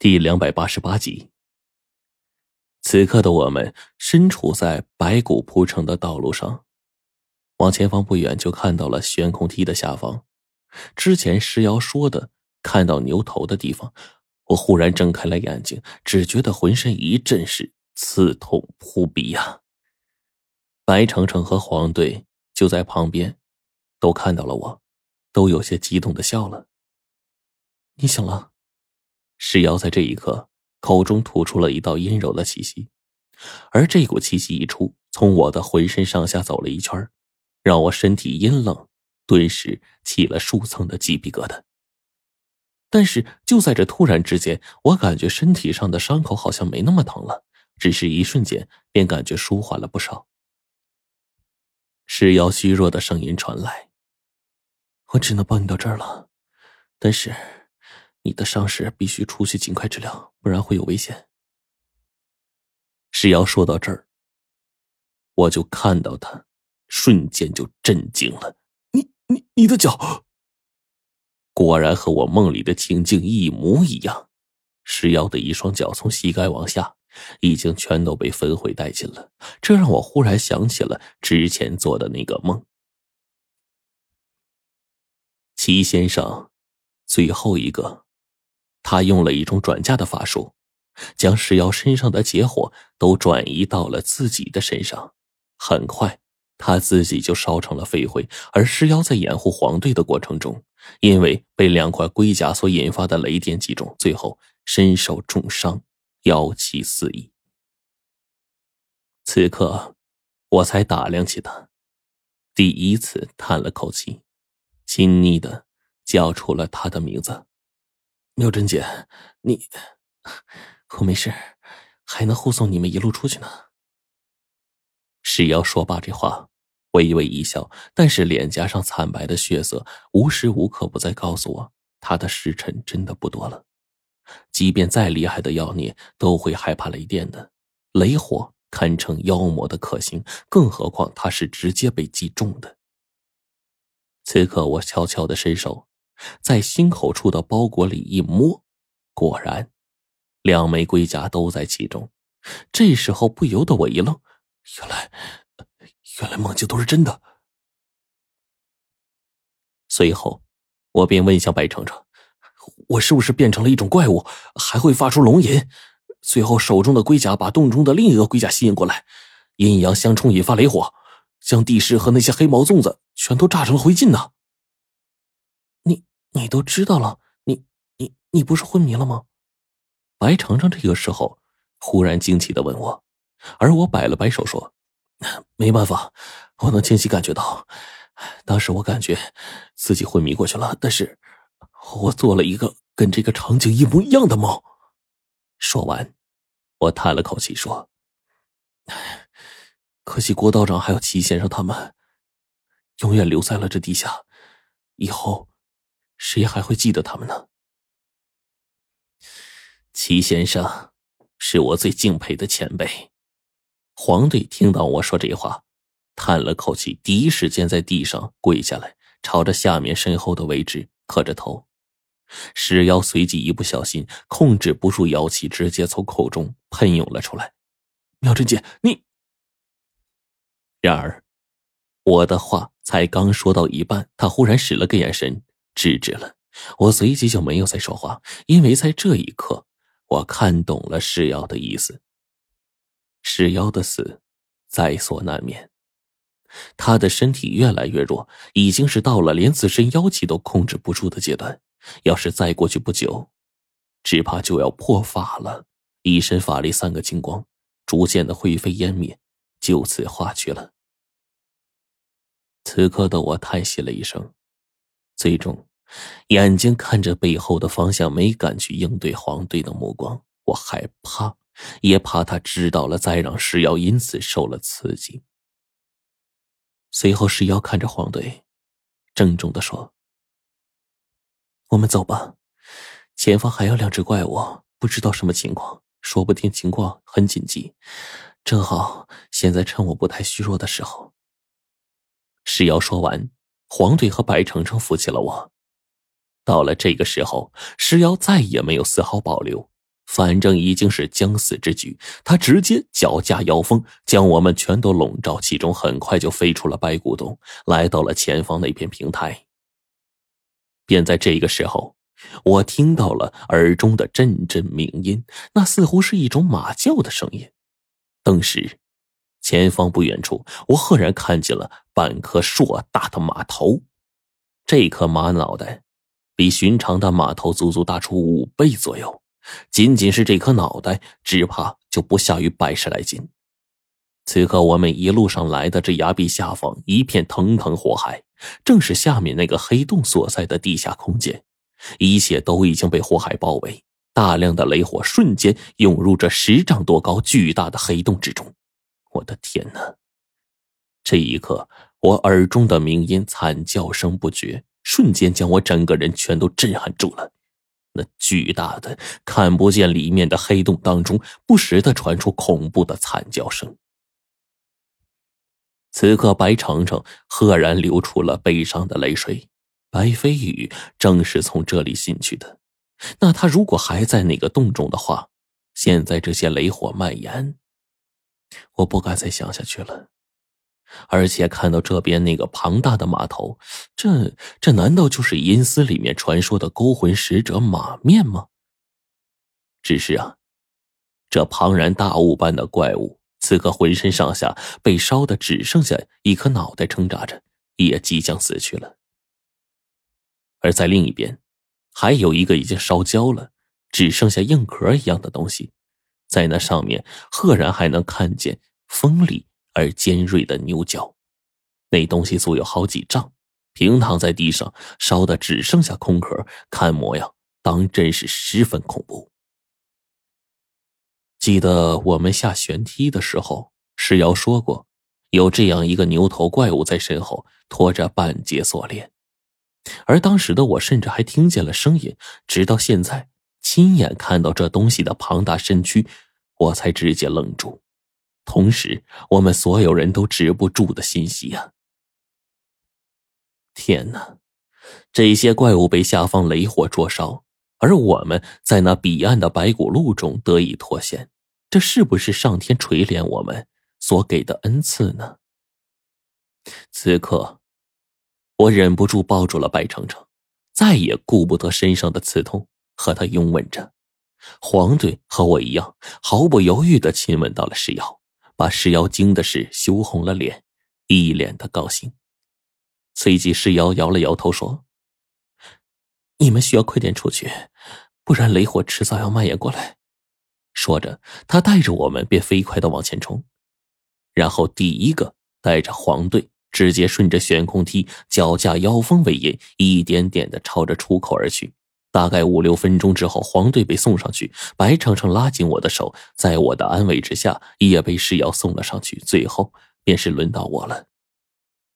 第288集。此刻的我们身处在白骨铺成的道路上，往前方不远就看到了悬空梯的下方，之前石瑶说的看到牛头的地方。我忽然睁开了眼睛，只觉得浑身一阵是刺痛扑鼻啊。白程程和黄队就在旁边，都看到了我，都有些激动地笑了。你醒了？石瑶在这一刻口中吐出了一道阴柔的气息，而这股气息一出，从我的浑身上下走了一圈，让我身体阴冷，顿时起了数层的鸡皮疙瘩。但是就在这突然之间，我感觉身体上的伤口好像没那么疼了，只是一瞬间便感觉舒缓了不少。石瑶虚弱的声音传来，我只能帮你到这儿了，但是你的伤势必须出去尽快治疗，不然会有危险。石瑶说到这儿，我就看到他，瞬间就震惊了。你的脚，果然和我梦里的情境一模一样。石瑶的一双脚从膝盖往下，已经全都被焚毁殆尽了。这让我忽然想起了之前做的那个梦。齐先生，最后一个。他用了一种转嫁的法术，将石瑶身上的劫火都转移到了自己的身上，很快他自己就烧成了飞灰。而石瑶在掩护黄队的过程中，因为被2块龟甲所引发的雷电击中，最后身受重伤，妖气四溢。此刻我才打量起他，第一次叹了口气，亲昵的叫出了他的名字。妙珍姐，我没事，还能护送你们一路出去呢。石瑶说罢这话，微微一笑，但是脸颊上惨白的血色无时无刻不在告诉我，他的时辰真的不多了。即便再厉害的妖孽都会害怕雷电的，雷火堪称妖魔的克星，更何况他是直接被击中的。此刻我悄悄地伸手，在心口处的包裹里一摸，果然2枚龟甲都在其中。这时候不由得我一愣，原来梦境都是真的。随后我便问向白程程，我是不是变成了一种怪物，还会发出龙吟，最后手中的龟甲把洞中的另一个龟甲吸引过来，阴阳相冲引发雷火，将地势和那些黑毛粽子全都炸成了灰烬呢？你都知道了，你不是昏迷了吗？白程程这个时候忽然惊奇地问我，而我摆了摆手说，没办法，我能清晰感觉到，当时我感觉自己昏迷过去了，但是我做了一个跟这个场景一模一样的梦。说完我叹了口气说，可惜郭道长还有齐先生他们永远留在了这地下，以后谁还会记得他们呢？齐先生是我最敬佩的前辈。黄队听到我说这话，叹了口气，第一时间在地上跪下来，朝着下面身后的位置磕着头。石妖随即一不小心控制不住妖气，直接从口中喷涌了出来。妙珍姐，你……然而我的话才刚说到一半，他忽然使了个眼神制止了我，随即就没有再说话，因为在这一刻我看懂了石妖的意思。石妖的死在所难免，他的身体越来越弱，已经是到了连自身妖气都控制不住的阶段，要是再过去不久，只怕就要破法了。一身法力3个金光逐渐的灰飞烟灭，就此化去了。此刻的我叹息了一声，最终眼睛看着背后的方向，没敢去应对黄队的目光。我害怕，也怕他知道了再让石瑶因此受了刺激。随后石瑶看着黄队郑重地说，我们走吧，前方还有2只怪物，不知道什么情况，说不定情况很紧急，正好现在趁我不太虚弱的时候。石瑶说完，黄队和白程程扶起了我。到了这个时候，石瑶再也没有丝毫保留，反正已经是将死之局，他直接脚架妖风，将我们全都笼罩其中，很快就飞出了白骨洞，来到了前方那片平台。便在这个时候，我听到了耳中的阵阵鸣音，那似乎是一种马叫的声音。当时前方不远处，我赫然看见了半颗硕大的马头。这颗马脑袋比寻常的马头足足大出5倍左右，仅仅是这颗脑袋只怕就不下于100来斤。此刻我们一路上来的这崖壁下方一片腾腾火海，正是下面那个黑洞所在的地下空间，一切都已经被火海包围，大量的雷火瞬间涌入这10丈多高巨大的黑洞之中。我的天哪！这一刻，我耳中的鸣音惨叫声不绝，瞬间将我整个人全都震撼住了。那巨大的看不见里面的黑洞当中，不时地传出恐怖的惨叫声。此刻白程程赫然流出了悲伤的泪水，白飞羽正是从这里进去的。那他如果还在那个洞中的话，现在这些雷火蔓延，我不敢再想下去了。而且看到这边那个庞大的马头，这难道就是阴司里面传说的勾魂使者马面吗？只是啊，这庞然大物般的怪物此刻浑身上下被烧得只剩下一颗脑袋挣扎着，也即将死去了。而在另一边，还有一个已经烧焦了只剩下硬壳一样的东西，在那上面赫然还能看见锋利而尖锐的牛角。那东西足有好几丈，平躺在地上，烧得只剩下空壳，看模样当真是十分恐怖。记得我们下悬梯的时候，石瑶说过有这样一个牛头怪物在身后拖着半截锁链，而当时的我甚至还听见了声音，直到现在亲眼看到这东西的庞大身躯，我才直接愣住。同时我们所有人都止不住的欣喜啊！天哪，这些怪物被下方雷火灼烧，而我们在那彼岸的白骨路中得以脱险，这是不是上天垂怜我们所给的恩赐呢？此刻我忍不住抱住了白程程，再也顾不得身上的刺痛，和他拥吻着。黄队和我一样毫不犹豫地亲吻到了石瑶，把石瑶惊的是羞红了脸，一脸的高兴。随即石瑶摇了摇头说，你们需要快点出去，不然雷火迟早要蔓延过来。说着他带着我们便飞快地往前冲，然后第一个带着黄队直接顺着悬空梯脚架妖风尾音，一点点地朝着出口而去。大概5-6分钟之后，黄队被送上去，白程程拉紧我的手，在我的安慰之下也被石瑶送了上去，最后便是轮到我了。